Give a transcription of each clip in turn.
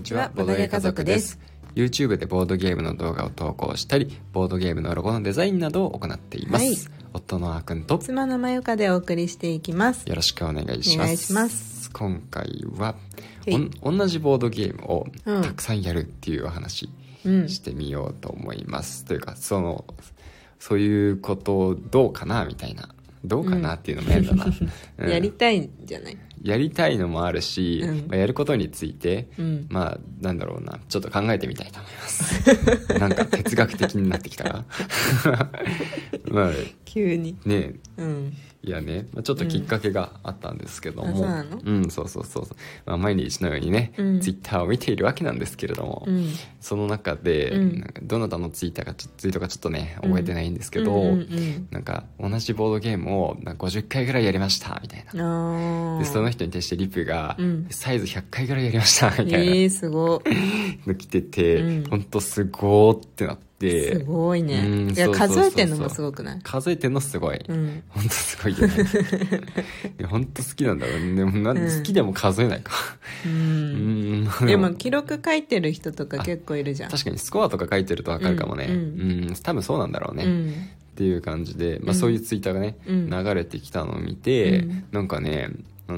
にちは、ボードゲー家族です。 YouTube でボードゲームの動画を投稿したり、ボードゲームのロゴのデザインなどを行っています、はい、夫のあーくんと妻のまゆかでお送りしていきます。よろしくお願いします。今回は同じボードゲームをたくさんやるっていうお話してみようと思います、うん、というかそういうことどうかなみたいな、どうかなっていうのもやだな、うん、やりたいんじゃない、やりたいのもあるし、うん、やることについて、うん、なんだろうな、ちょっと考えてみたいと思いますなんか哲学的になってきたら、まあ、急にね、うん、いやね、ちょっときっかけがあったんですけども、うん、そう、毎日のようにね、うん、ツイッターを見ているわけなんですけれども、うん、その中で、うん、どなたのツイートがちょっとね覚えてないんですけど、なんか同じボードゲームを50回ぐらいやりましたみたいな、でその人に対してリプが、うん、サイズ100回ぐらいやりましたみたいな、すごい来てて、うん、ほんとすごーってなって、すごいね、うん、いや数えてんのもすごくない？数えてんのすごい、うん、ほんとすごいよねほんと好きなんだろうね。でも好きでも数えないかうんでも記録書いてる人とか結構いるじゃん。確かにスコアとか書いてると分かるかもね、多分そうなんだろうね、っていう感じで、そういうツイッターがね、流れてきたのを見て、なんかね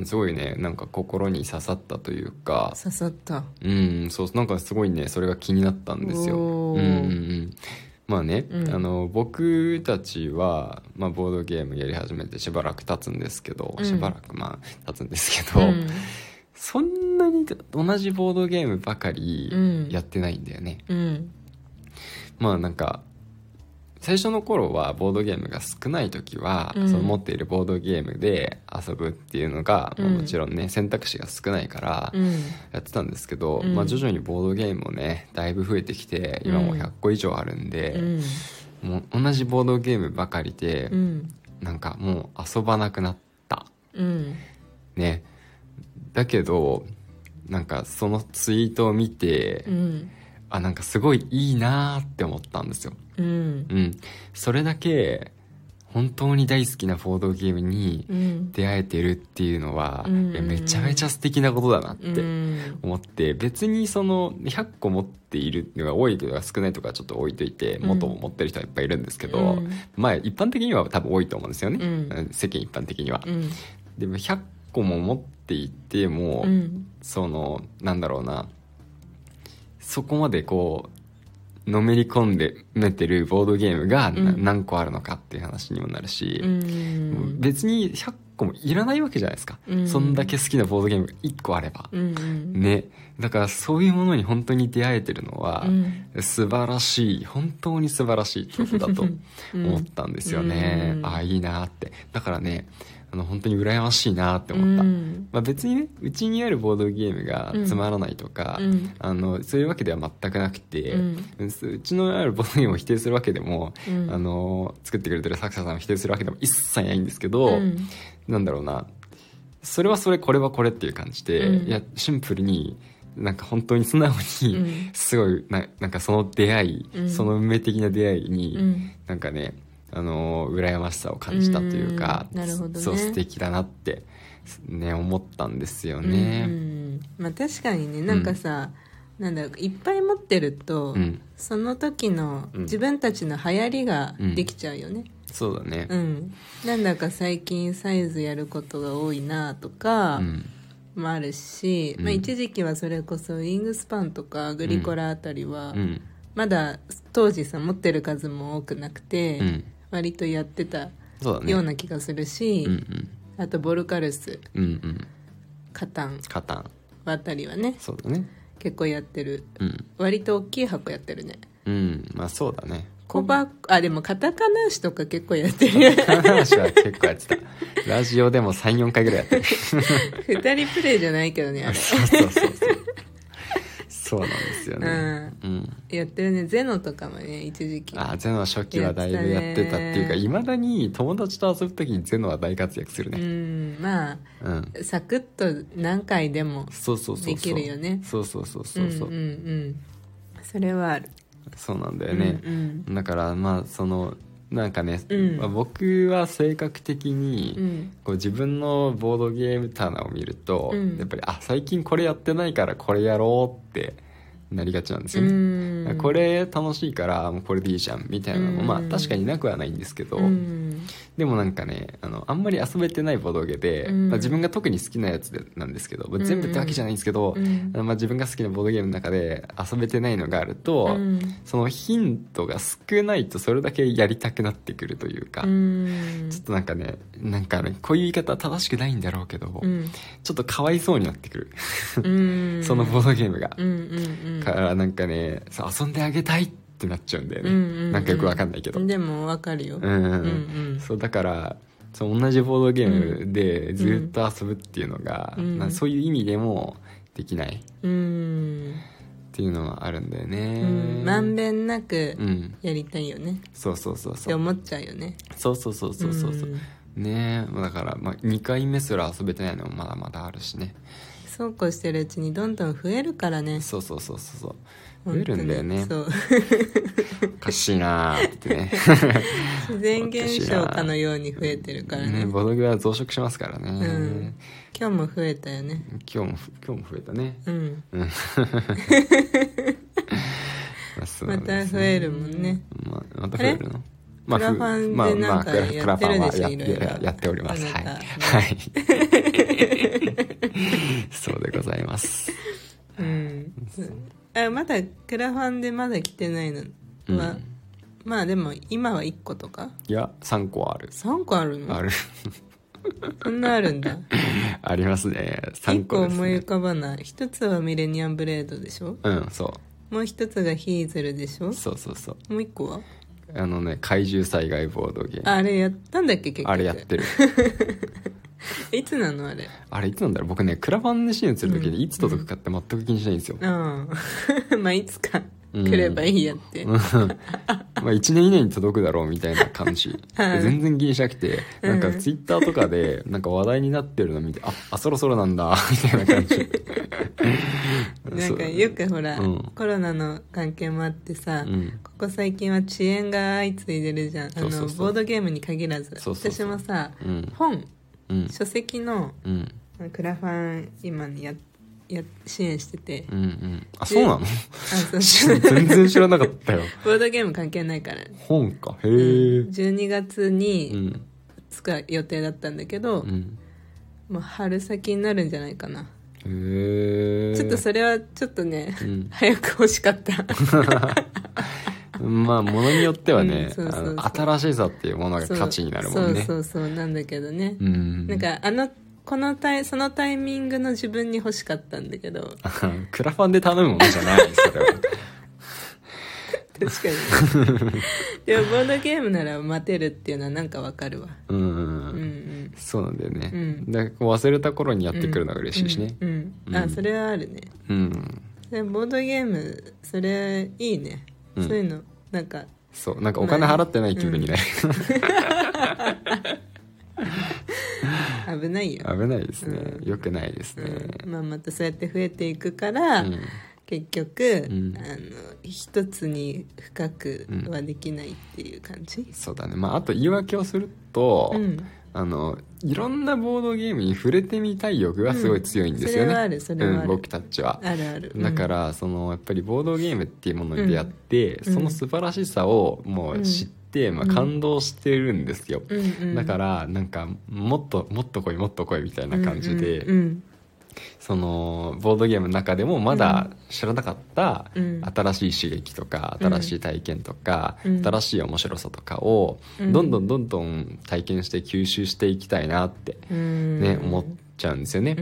すごいね、なんか心に刺さったというか、刺さった、うん、そう、なんかすごいねそれが気になったんですよ、まあね、僕たちは、ボードゲームやり始めてしばらく経つんですけど、そんなに同じボードゲームばかりやってないんだよね、なんか最初の頃はボードゲームが少ない時は、その持っているボードゲームで遊ぶっていうのが、もちろんね選択肢が少ないからやってたんですけど、徐々にボードゲームもねだいぶ増えてきて、今もう100個以上あるんで、もう同じボードゲームばかりで、なんかもう遊ばなくなった、ね。だけどなんかそのツイートを見て、あ、なんかすごいいいなって思ったんですよ、それだけ本当に大好きなボードゲームに出会えてるっていうのは、めちゃめちゃ素敵なことだなって思って、別にその100個持っているのが多いとか少ないとかちょっと置いといて、元を持ってる人はいっぱいいるんですけど、一般的には多分多いと思うんですよね、世間一般的には、でも100個も持っていても、そのなんだろうな、そこまでこうのめり込んで埋めてるボードゲームが何個あるのかっていう話にもなるし、別に100個もいらないわけじゃないですか、そんだけ好きなボードゲームが1個あれば、ね、だからそういうものに本当に出会えてるのは素晴らしい、本当に素晴らしいことだと思ったんですよね、あ、いいなって。だからね、本当に羨ましいなって思った、別にねうちにあるボードゲームがつまらないとか、そういうわけでは全くなくて、うちのあるボードゲームを否定するわけでも、作ってくれてる作者さんを否定するわけでも一切ないんですけど、なんだろうな、それはそれ、これはこれっていう感じで、いやシンプルになんか本当に素直に、すごい なんかその出会い、その運命的な出会いに、なんかね羨ましさを感じたというか、そう素敵だなって、ね、思ったんですよね、確かにね、なんかさ、なんだろう、いっぱい持ってると、その時の自分たちの流行りができちゃうよね、そうだね、なんだか最近サイズやることが多いなとか、もあるし、一時期はそれこそウィングスパンとかグリコラあたりは、まだ当時さ持ってる数も多くなくて、割とやってたような気がするし、あとボルカルス、カタンあたりは そうだね、結構やってる、割と大きい箱やってるね、そうだね、小箱、でもカタカナ足とか結構やってる、カタカナ足は結構やってたラジオでも 3,4 回ぐらいやってる2人プレイじゃないけどね、あれそうなんですよね、やってるね。ゼノとかもね一時期、ゼノ初期はだいぶやってたっていうか、いまだに友達と遊ぶときにゼノは大活躍するね、サクッと何回でもできるよね、それはある、そうなんだよね、だからそのなんかね、うん、僕は性格的に、うん、こう自分のボードゲーム棚を見ると、うん、やっぱりあ最近これやってないからこれやろうってなりがちなんですよね。うん、これ楽しいからもうこれでいいじゃんみたいなのも、うん、まあ確かになくはないんですけど、うん、でもなんかねあんまり遊べてないボードゲーで、うんまあ、自分が特に好きなやつなんですけど、うん、全部ってわけじゃないんですけど、うんまあ、自分が好きなボードゲームの中で遊べてないのがあると、うん、そのヒントが少ないとそれだけやりたくなってくるというか、うん、ちょっとなんかねこういう言い方は正しくないんだろうけど、うん、ちょっとかわいそうになってくるそのボードゲームが、うんうんうん、からなんかね遊んであげたいってなっちゃうんだよね、うんうんうん、なんかよくわかんないけどでもわかるよ、うんうんうん、そうだからそう同じボードゲームでずっと遊ぶっていうのが、うん、なんかそういう意味でもできない、うん、っていうのはあるんだよね、うん、まんべんなくやりたいよね、うん、そうそうそうそうって思っちゃうよねそうそうそうそうそう、うん、ねだから、まあ、2回目すら遊べてないのもまだまだあるしねそうこうしてるうちにどんどん増えるからねそうそうそうそう増えるんだよねそうおかしいなーってね自然現象かのように増えてるから ねボドゲは増殖しますからね、うん、今日も増えたよね今日も増えたねうんまあそうなんですね、また増えるもんね、また増えるのまあ、クラファンでなんかやってるでしょ、いろいろやっておりますはい、はい、そうでございます、うん、あまだクラファンでまだ来てないの、うん、まあでも今は1個とかいや3個ある3個あるのあるそんなあるんだありますね3個ですね1個思い浮かばない1つはミレニアムブレードでしょうんそうもう1つがヒーゼルでしょそうそうそうもう1個は怪獣災害ボードゲームあれやったんだっけ結局あれやってるいつなのあれいつなんだろう僕ねクラファンで支援するときにいつ届くかって全く気にしないんですよ、うんうん、まあいつか来ればいいやって、うん、まあ1年以内に届くだろうみたいな感じ全然気にしなくてなんかツイッターとかでなんか話題になってるの見てあそろそろなんだみたいな感じなんかよくほら、うん、コロナの関係もあってさ、うん、ここ最近は遅延が相次いでるじゃんボードゲームに限らず私もさ、うん、本、うん、書籍の、うん、クラファン今や支援してて、うんうん、あそうなのそう全然知らなかったよボードゲーム関係ないから本かへえ、うん、12月に着く予定だったんだけど、うん、もう春先になるんじゃないかなちょっとそれはちょっとね、うん、早く欲しかったまあものによってはね、うん、そうそうそう新しさっていうものが価値になるもんねそうなんだけどね、うん、なんかそのタイミングの自分に欲しかったんだけどクラファンで頼むものじゃないそれは確かにでもボードゲームなら待てるっていうのはなんかわかるわうんそうなんだよね、うん、だから忘れた頃にやってくるのが嬉しいしね、うんうんうん、あそれはあるね、うん、でボードゲームそれいいね、うん、そういうのなんかそうなんかお金払ってない気分になる、うん、危ないよ危ないですね、うん、よくないですね、うんまあ、またそうやって増えていくから、うん結局、うん、一つに深くはできないっていう感じ、うん、そうだね、まあ、あと言い訳をすると、うん、いろんなボードゲームに触れてみたい欲がすごい強いんですよね、うん、それはある、僕たちはある、うん、だからやっぱりボードゲームっていうものに出会って、うん、その素晴らしさをもう知って、うんまあ、感動してるんですよ、うん、だからなんかもっと来いみたいな感じで、うんうんうんそのボードゲームの中でもまだ知らなかった新しい刺激とか新しい体験とか新しい面白さとかをどんどん体験して吸収していきたいなってね思っちゃうんですよね。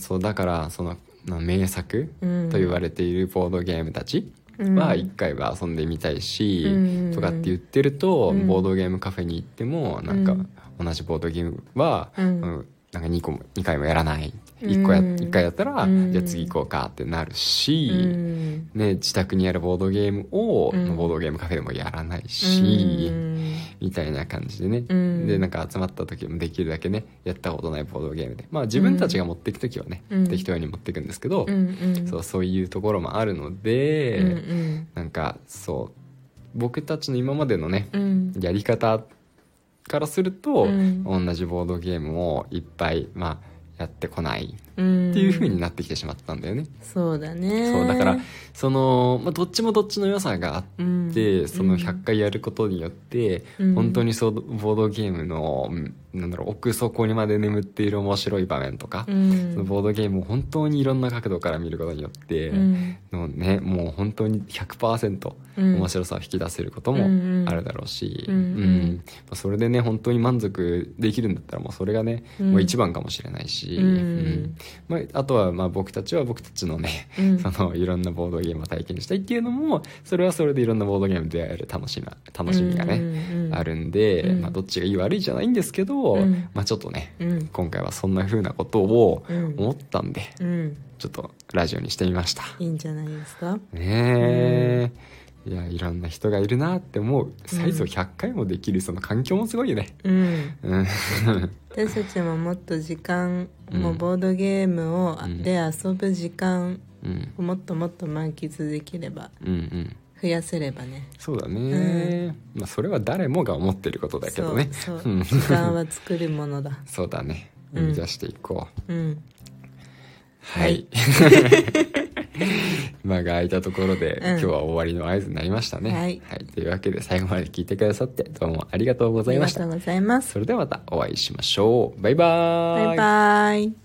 そうだからその名作と言われているボードゲームたちは1回は遊んでみたいしとかって言ってるとボードゲームカフェに行ってもなんか同じボードゲームはなんか2回もやらない1回やったら、うん、じゃあ次行こうかってなるし、うんね、自宅にあるボードゲームを、うん、ボードゲームカフェでもやらないし、うん、みたいな感じでね、うん、でなんか集まった時もできるだけねやったことないボードゲームで、まあ、自分たちが持っていく時はね、うん、適当に持っていくんですけど、うん、そういうところもあるので、うん、なんかそう僕たちの今までのね、うん、やり方からすると、うん、同じボードゲームをいっぱい、まあ、やってこないっていう風になってきてしまったんだよね、うん、そうだね。そうだからその、まあ、どっちもどっちの良さがあって、うん、その100回やることによって、うん、本当にそうボードゲームのなんだろう奥底にまで眠っている面白い場面とか、うん、そのボードゲームを本当にいろんな角度から見ることによって、うんのね、もう本当に 100% 面白さを引き出せることもあるだろうし、うんうんうん、それでね本当に満足できるんだったらもうそれがね、うん、もう一番かもしれないし、うんうんまあ、あとはまあ僕たちは僕たちのね、うん、そのいろんなボードゲームを体験したいっていうのもそれはそれでいろんなボードゲームでやる楽しみがね、うんうん、あるんで、うんまあ、どっちがいい悪いじゃないんですけど、うんまあ、ちょっとね、うん、今回はそんな風なことを思ったんで、うんうん、ちょっとラジオにしてみました。いいんじゃないですかねえ、うん、いやいろんな人がいるなって思うサイズを100回もできるその環境もすごいよね、うんうん私たちももっと時間、うん、もうボードゲームを、うん、で遊ぶ時間をもっともっと満喫できれば、うんうん、増やせればねそうだね、うんまあ、それは誰もが思ってることだけどねそう時間は作るものだそうだね生み出していこう、うんうん、はい間が空いたところで、うん、今日は終わりの合図になりましたね、はいはい、というわけで最後まで聞いてくださってどうもありがとうございました。ありがとうございます。それではまたお会いしましょう。バイバーイ。バイバーイ。